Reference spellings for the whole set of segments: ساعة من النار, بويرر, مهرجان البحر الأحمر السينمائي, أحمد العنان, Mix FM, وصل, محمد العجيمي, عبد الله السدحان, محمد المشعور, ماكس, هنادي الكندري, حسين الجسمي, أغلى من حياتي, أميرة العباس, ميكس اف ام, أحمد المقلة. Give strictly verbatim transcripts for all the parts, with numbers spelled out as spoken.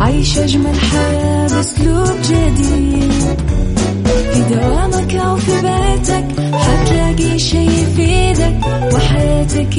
عيش أجمل حياة بأسلوب جديد، في دوامك أو في بيتك حتلاقي شي يفيدك، وحياتك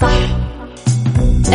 صح.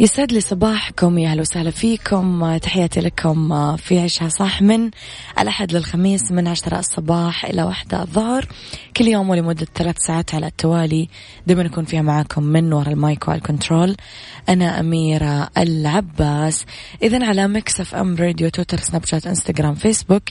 يسعد لي صباحكم، يا هلا وسهلا فيكم، تحياتي لكم في عيشها صح من الأحد للخميس من عشرة الصباح إلى واحدة الظهر كل يوم، ولمدة ثلاث ساعات على التوالي دائما نكون فيها معاكم من وراء المايك والكنترول. أنا أميرة العباس. إذن على ميكس اف ام راديو، تويتر، سناب شات، انستغرام، فيسبوك،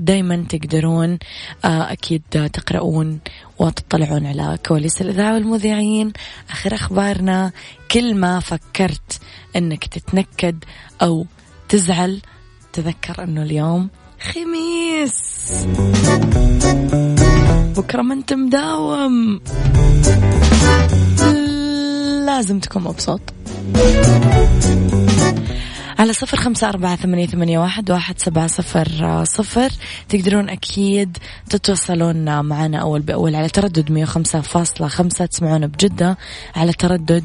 دائما تقدرون أكيد تقرؤون وتطلعون على كواليس الإذاعة والمذيعين، آخر أخبارنا. كل ما فكرت أنك تتنكد أو تزعل تذكر أنه اليوم خميس، بكرة ما أنت مداوم، لازم تكون مبسوط. على صفر خمسة أربعة ثمانية ثمانية واحد واحد سبعة صفر صفر تقدرون أكيد تتواصلون معنا أول بأول على تردد مية وخمسة فاصلة خمسة، تسمعون بجدة على تردد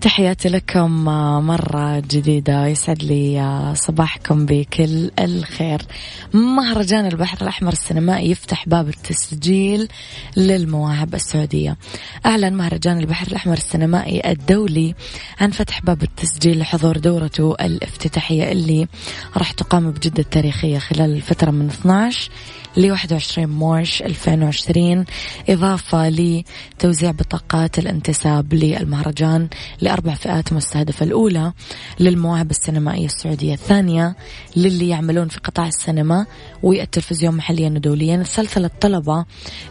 تحياتي لكم مرة جديدة، يسعد لي صباحكم بكل الخير. مهرجان البحر الأحمر السينمائي يفتح باب التسجيل للمواهب السعودية. أعلن مهرجان البحر الأحمر السينمائي الدولي عن فتح باب التسجيل لحضور دورته الافتتاحية اللي راح تقام بجدة التاريخية خلال الفترة من اثني عشر ل واحد وعشرين مارس ألفين وعشرين، إضافة لتوزيع بطاقات الانتساب للمهرجان لأربع فئات مستهدفة، الأولى للمواهب السينمائية السعودية، الثانية للي يعملون في قطاع السينما والتلفزيون محليا ودوليا، الثالثة للطلبة،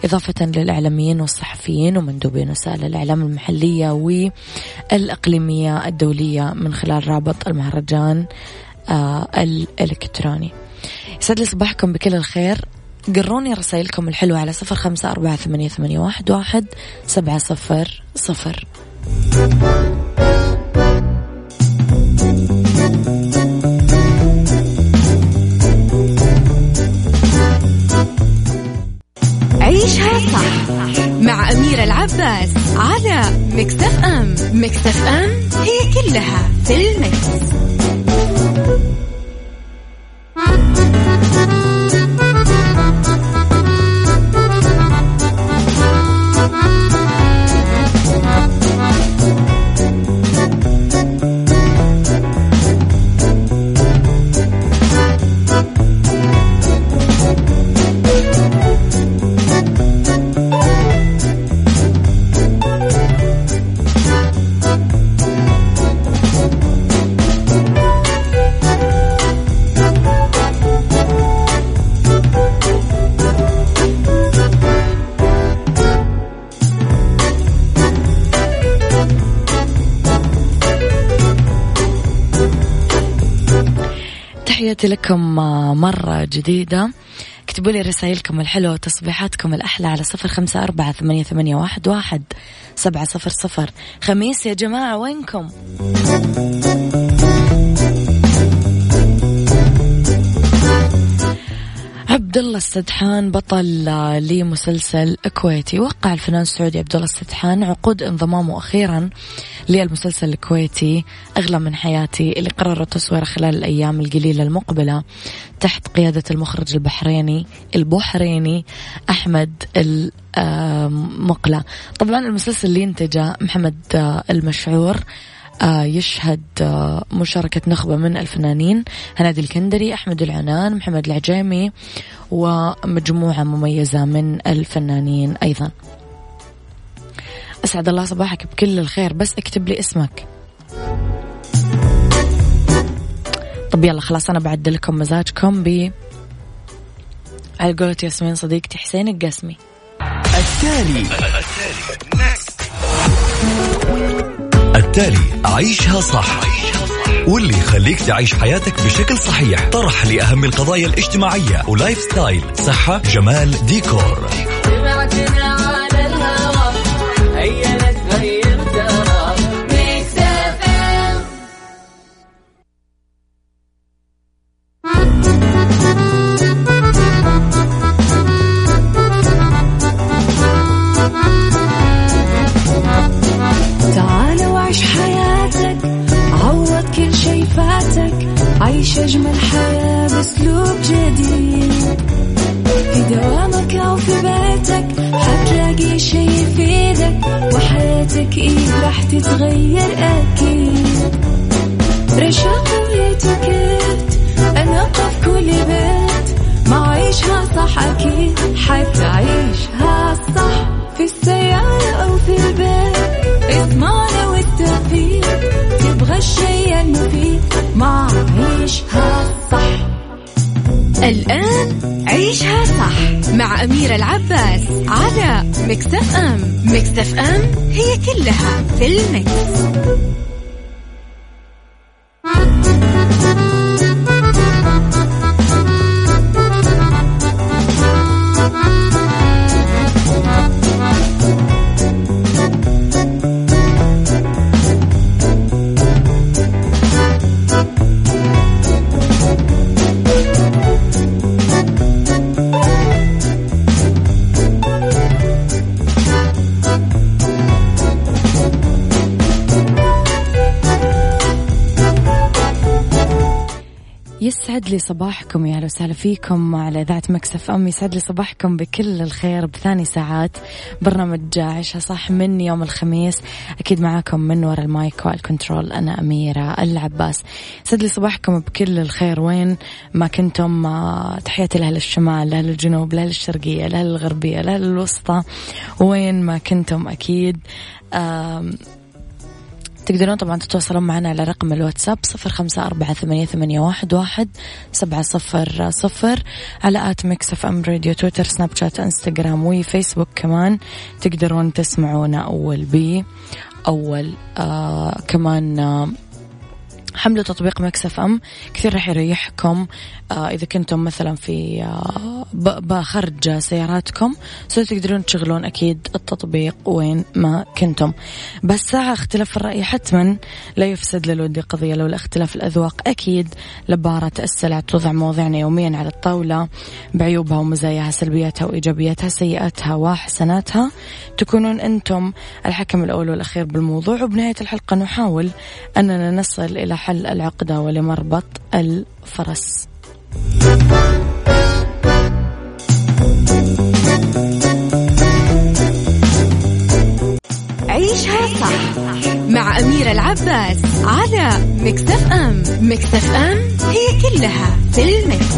إضافة للإعلاميين والصحفيين ومندوبين وسائل الإعلام المحلية والإقليمية الدولية من خلال رابط المهرجان آه الإلكتروني. يسعد لي صباحكم بكل الخير، قروني رسائلكم الحلوة على صفر خمسة أربعة ثمانية ثمانية واحد واحد سبعة صفر صفر. عيشها صح مع أميرة العباس على ميكس اف ام. ميكس اف ام هي كلها في الميكس. تحياتي لكم مرة جديدة، اكتبوا لي رسائلكم الحلوة وتصبيحاتكم الأحلى على صفر خمسة أربعة ثمانية ثمانية واحد واحد سبعة صفر صفر. خميس يا جماعة، وينكم؟ عبد الله السدحان بطل لمسلسل كويتي. وقع الفنان السعودي عبد الله السدحان عقود انضمامه أخيرا للمسلسل الكويتي أغلى من حياتي، اللي قرر تصويره خلال الأيام القليلة المقبلة تحت قيادة المخرج البحريني البحريني أحمد المقلة. طبعا المسلسل اللي انتجه محمد المشعور يشهد مشاركة نخبة من الفنانين، هنادي الكندري، أحمد العنان، محمد العجيمي ومجموعة مميزة من الفنانين أيضا. أسعد الله صباحك بكل الخير، بس اكتب لي اسمك. طب يلا خلاص أنا بعدل لكم مزاجكم ب على قولة ياسمين صديقتي حسين الجسمي. التالي التالي عيشها صح، واللي يخليك تعيش حياتك بشكل صحيح. طرح لأهم القضايا الاجتماعية ولايف ستايل، صحة، جمال، ديكور. عيش أجمل حياة بأسلوب جديد، في دوامك أو في بيتك حتلاقي شي يفيدك، وحياتك إيه راح تتغير أكيد. رشاق ويتكت أنقف كل بيت، ما عيشها صح أكيد حتعيشها صح، في السيارة أو في البيت اسمعنا والتوفيق، تبغى الشي المفيد ما عيشها صح. الآن عيشها صح مع أميرة العباس على ميكس اف ام. ميكس اف ام هي كلها في الميكس. يسعد لي صباحكم، يا أهلا وسهلا فيكم على إذاعة ماكس إف إم. يسعد لي صباحكم بكل الخير بثاني ساعات برنامج عيشها صح من يوم الخميس، أكيد معاكم من وراء المايك والكنترول أنا أميرة العباس. يسعد لي صباحكم بكل الخير وين ما كنتم، تحياتي لأهل الشمال، لأهل الجنوب، لأهل الشرقية، لأهل الغربية، لأهل الوسطى، وين ما كنتم أكيد تقدرون طبعا تتواصلون معنا على رقم الواتساب صفر خمسة أربعة ثمانية ثمانية واحد واحد سبعة صفر صفر، على آت ميكس إف إم راديو، تويتر، سناب شات، انستغرام وفيسبوك. كمان تقدرون تسمعونا أول بي أول آه كمان آه حملوا تطبيق ماكس إف إم، كثير راح يريحكم آه إذا كنتم مثلا في آه بخرج سياراتكم، سوف تقدرون تشغلون أكيد التطبيق وين ما كنتم. بس ساعة اختلاف الرأي حتما لا يفسد للود قضية، لولا اختلاف الأذواق أكيد لبارة السلع. توضع مواضيعنا يوميا على الطاولة بعيوبها ومزاياها، سلبياتها وإيجابياتها، سيئاتها وحسناتها، تكونون أنتم الحكم الأول والأخير بالموضوع، وبنهاية الحلقة نحاول أننا نصل إلى حل العقدة ولمربط الفرس. عيشها صح مع أميرة العباس على ميكس إف إم. ميكس إف إم هي كلها في الميكس.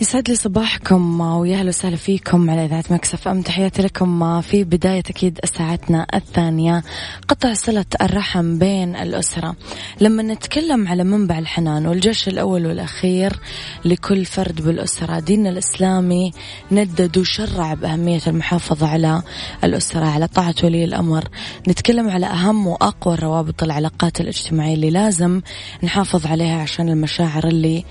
يسعد لي صباحكم ويا أهلا وسهلا فيكم على إذاعة ماكس إف إم، تحياتي لكم في بداية أكيد ساعتنا الثانية. قطع صلة الرحم بين الأسرة، لما نتكلم على منبع الحنان والجيش الأول والأخير لكل فرد بالأسرة، ديننا الإسلامي ندد وشرع بأهمية المحافظة على الأسرة، على طاعة ولي الأمر. نتكلم على أهم وأقوى روابط العلاقات الاجتماعية اللي لازم نحافظ عليها عشان المشاعر اللي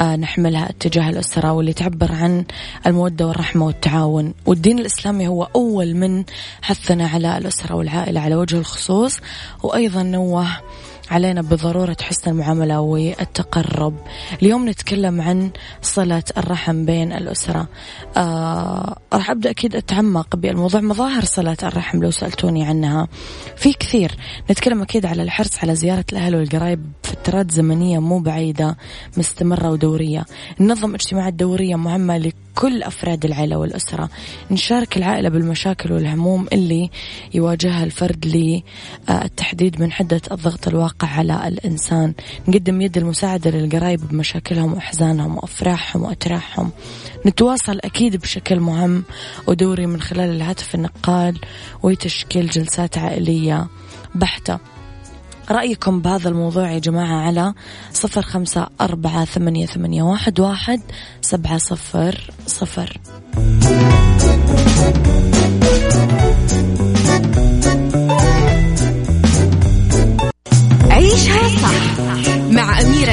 نحملها اتجاه الأسرة واللي تعبر عن المودة والرحمة والتعاون. والدين الإسلامي هو أول من حثنا على الأسرة والعائلة على وجه الخصوص، وأيضا نوه علينا بضرورة حسن المعاملة والتقرب. اليوم نتكلم عن صلة الرحم بين الأسرة. آه، راح أبدأ أكيد أتعمق بالموضوع. مظاهر صلة الرحم لو سألتوني عنها في كثير، نتكلم أكيد على الحرص على زيارة الأهل والقرايب فترات زمنية مو بعيدة مستمرة ودورية، ننظم اجتماعات دورية مهمة لكل أفراد العائلة والأسرة، نشارك العائلة بالمشاكل والهموم اللي يواجهها الفرد للتحديد من حدة الضغط الواقع على الإنسان، نقدم يد المساعدة للقرايب بمشاكلهم وأحزانهم وأفراحهم وأتراحهم، نتواصل أكيد بشكل مهم ودوري من خلال الهاتف النقال وتشكيل جلسات عائلية بحتة. رأيكم بهذا الموضوع يا جماعة على صفر خمسة أربعة ثمانية ثمانية واحد واحد سبعة صفر صفر. عيشها صح مع أميرة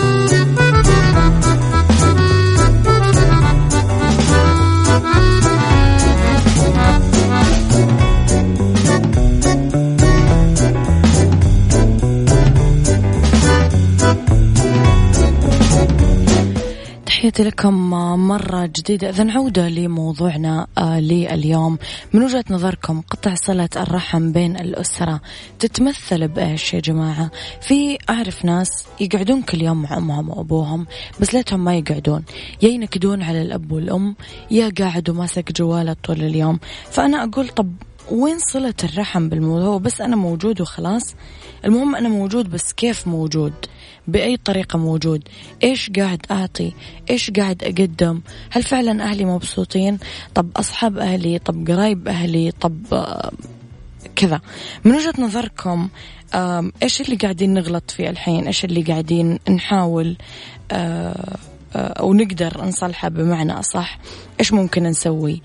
تحياتي لكم مرة جديدة. إذا نعود لموضوعنا لليوم، من وجهة نظركم قطع صلة الرحم بين الأسرة تتمثل بإيش يا جماعة؟ في أعرف ناس يقعدون كل يوم مع أمهم وأبوهم، بس ليتهم ما يقعدون، يا ينكدون على الأب والأم، يا قاعد وماسك جواله طول اليوم. فأنا أقول طب وين صلة الرحم بالموضوع؟ هو بس أنا موجود وخلاص، المهم أنا موجود، بس كيف موجود؟ بأي طريقة موجود؟ إيش قاعد أعطي؟ إيش قاعد أقدم؟ هل فعلا أهلي مبسوطين؟ طب أصحاب أهلي؟ طب قرايب أهلي؟ طب كذا. من وجهة نظركم إيش اللي قاعدين نغلط فيه الحين؟ إيش اللي قاعدين نحاول أو نقدر نصلحه بمعنى أصح؟ إيش ممكن نسوي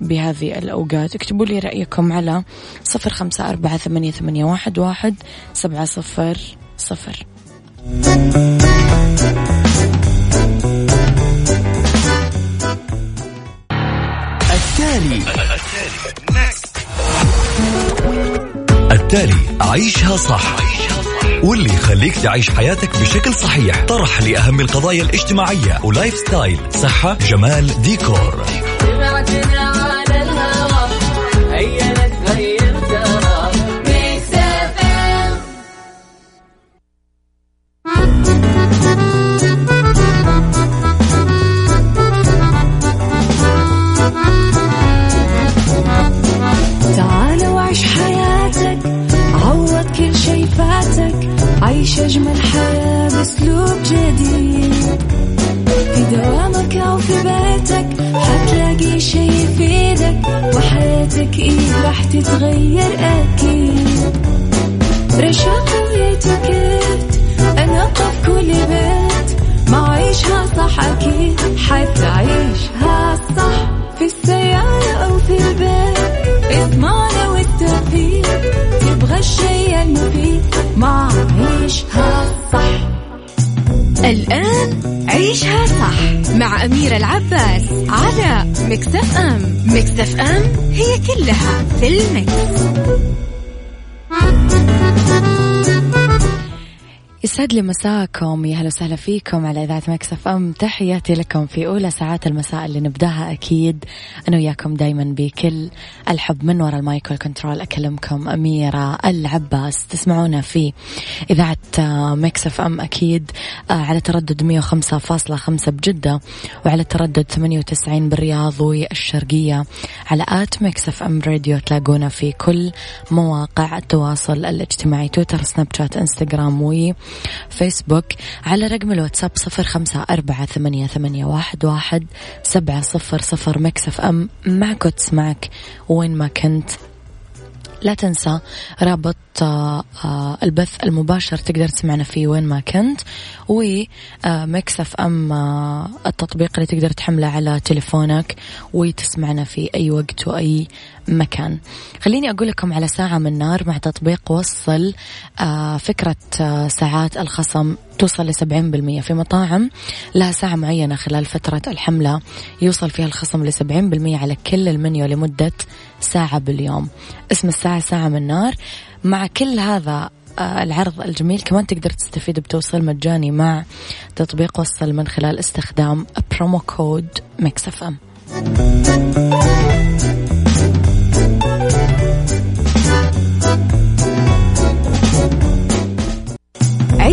بهذه الأوقات؟ اكتبوا لي رأيكم على صفر خمسة أربعة ثمانية ثمانية واحد واحد سبعة صفر صفر. التالي التالي عيشها صح، واللي يخليك تعيش حياتك بشكل صحيح. طرح لأهم القضايا الاجتماعية ولايف ستايل، صحة، جمال، ديكور. عيش أجمل حياة بأسلوب جديد، في دوامك أو في بيتك حتلاقي شي يفيدك، وحياتك إيه راح تتغير أكيد. رشاق ويتكت أنا قف كل بيت، ما عيشها صح أكيد حتى عيشها صح، في السيارة أو في البيت اضمعنا والتوفيق، تبغى الشيء المفيد مع عيشها صح. الآن عيشها صح مع أميرة العباس على ميكس اف ام. ميكس اف ام هي كلها في الميكس. يسعد لي مساكم، يا هلا وسهلا فيكم على إذاعة ماكس اف ام. تحياتي لكم في أولى ساعات المساء اللي نبداها أكيد أنا وياكم دايما بكل الحب من وراء المايكل كنترول. أكلمكم أميرة العباس، تسمعونا في إذاعة ماكس اف ام أكيد على تردد مية وخمسة فاصلة خمسة بجدة، وعلى تردد ثمانية وتسعين بالرياض والشرقية. على آت ماكس اف ام راديو تلاقونا في كل مواقع التواصل الاجتماعي، تويتر، سناب شات، انستغرام و فيسبوك. على رقم الواتساب صفر خمسة أربعة ثمانية ثمانية واحد واحد سبعة صفر صفر. ميكس اف ام معك وتسمعك وين ما كنت. لا تنسى رابط البث المباشر، تقدر تسمعنا فيه وين ما كنت، وميكس اف ام التطبيق اللي تقدر تحمله على تلفونك وتسمعنا في أي وقت وأي مكان. خليني أقول لكم على ساعة من النار مع تطبيق وصل، فكرة ساعات الخصم توصل لسبعين بالمية في مطاعم لها ساعة معينة خلال فترة الحملة يوصل فيها الخصم لسبعين بالمية على كل المنيو لمدة ساعة باليوم. اسم الساعة ساعة من النار. مع كل هذا العرض الجميل كمان تقدر تستفيد بتوصيل مجاني مع تطبيق وصل من خلال استخدام برومو كود ميكس اف ام.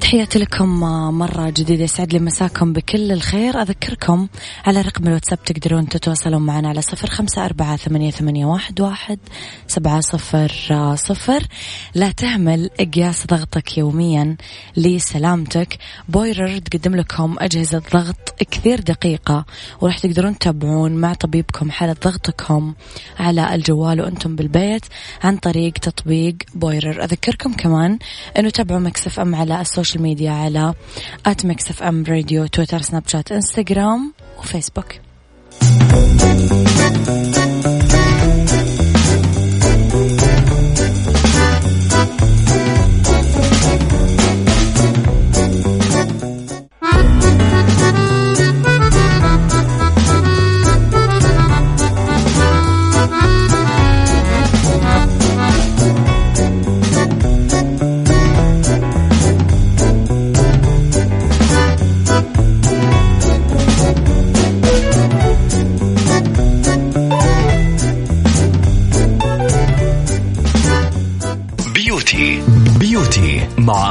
تحياتي لكم مرة جديدة، يسعد لي مساكم بكل الخير. أذكركم على رقم الواتساب تقدرون تتواصلون معنا على صفر خمسة أربعة ثمانية ثمانية واحد واحد سبعة صفر صفر. لا تهمل قياس ضغطك يوميا لسلامتك. بويرر تقدم لكم أجهزة ضغط كثير دقيقة، وراح تقدرون تتابعون مع طبيبكم حالة ضغطكم على الجوال وأنتم بالبيت عن طريق تطبيق بويرر. أذكركم كمان أنه تابعوا ميكس اف ام على السوشيال ميديا على آت ميكس اف ام راديو، تويتر، سناب شات، انستغرام وفيسبوك.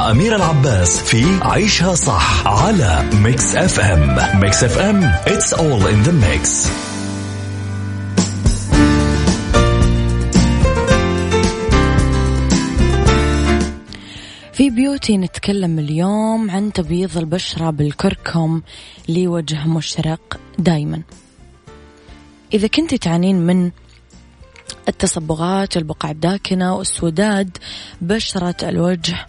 مع أميرة العباس في عيشها صح على ميكس اف ام. ميكس اف ام it's all in the mix. في بيوتي نتكلم اليوم عن تبييض البشرة بالكركم لوجه مشرق دايما. إذا كنت تعانين من التصبغات والبقع الداكنة والسوداد بشرة الوجه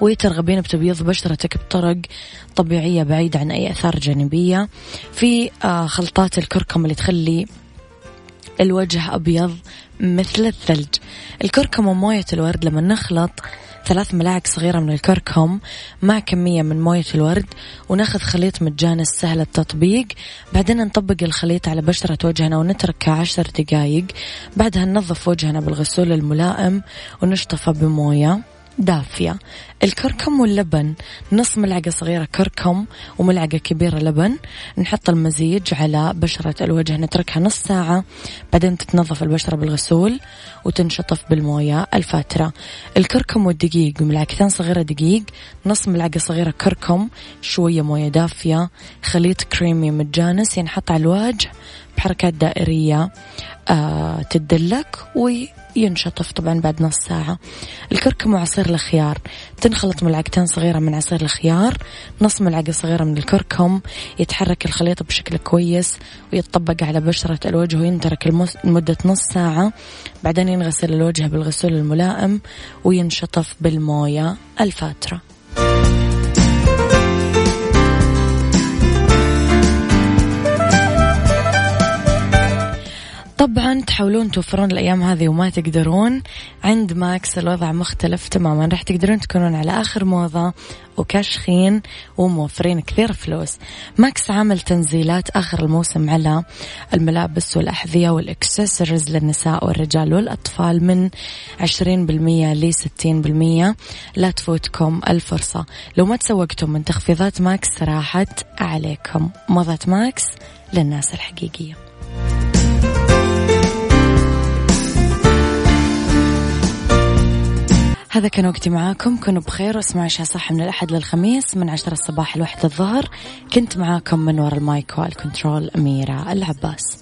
وترغبين بتبييض بشرتك بطرق طبيعية بعيد عن أي آثار جانبية، في خلطات الكركم اللي تخلي الوجه أبيض مثل الثلج. الكركم وموية الورد، لما نخلط ثلاث ملاعق صغيرة من الكركم مع كمية من موية الورد وناخذ خليط متجانس سهل التطبيق، بعدين نطبق الخليط على بشرة وجهنا ونتركه عشر دقايق. بعدها ننظف وجهنا بالغسول الملائم ونشطفه بموية دافية. الكركم واللبن، نص ملعقة صغيرة كركم وملعقة كبيرة لبن، نحط المزيج على بشرة الوجه نتركها نص ساعة، بعدين تتنظف البشرة بالغسول وتنشطف بالموية الفاترة. الكركم والدقيق، ملعقتين صغيرة دقيق، نص ملعقة صغيرة كركم، شوية موية دافية، خليط كريمي متجانس ينحط على الوجه بحركات دائرية آه تدلك وينشطف طبعا بعد نص ساعة. الكركم وعصير الخيار، تنخلط ملعقتين صغيرة من عصير الخيار، نص ملعقة صغيرة من الكركم، يتحرك الخليط بشكل كويس ويتطبق على بشرة الوجه وينترك لمدة نص ساعة، بعدين ينغسل الوجه بالغسول الملائم وينشطف بالموية الفاترة. طبعا تحاولون توفرون الأيام هذه وما تقدرون، عند ماكس الوضع مختلف تماما، رح تقدرون تكونون على آخر موضة وكاشخين وموفرين كثير فلوس. ماكس عامل تنزيلات آخر الموسم على الملابس والأحذية والإكسسوارز للنساء والرجال والأطفال من عشرين بالمئة ل ستين بالمئة. لا تفوتكم الفرصة، لو ما تسوقتم من تخفيضات ماكس راحت عليكم. موضة ماكس للناس الحقيقية. هذا كان وقتي معاكم، كنوا بخير واسمعوا عيشها صح من الأحد للخميس من عشرة الصباح لواحد الظهر. كنت معاكم من وراء المايك والكنترول أميرة العباس.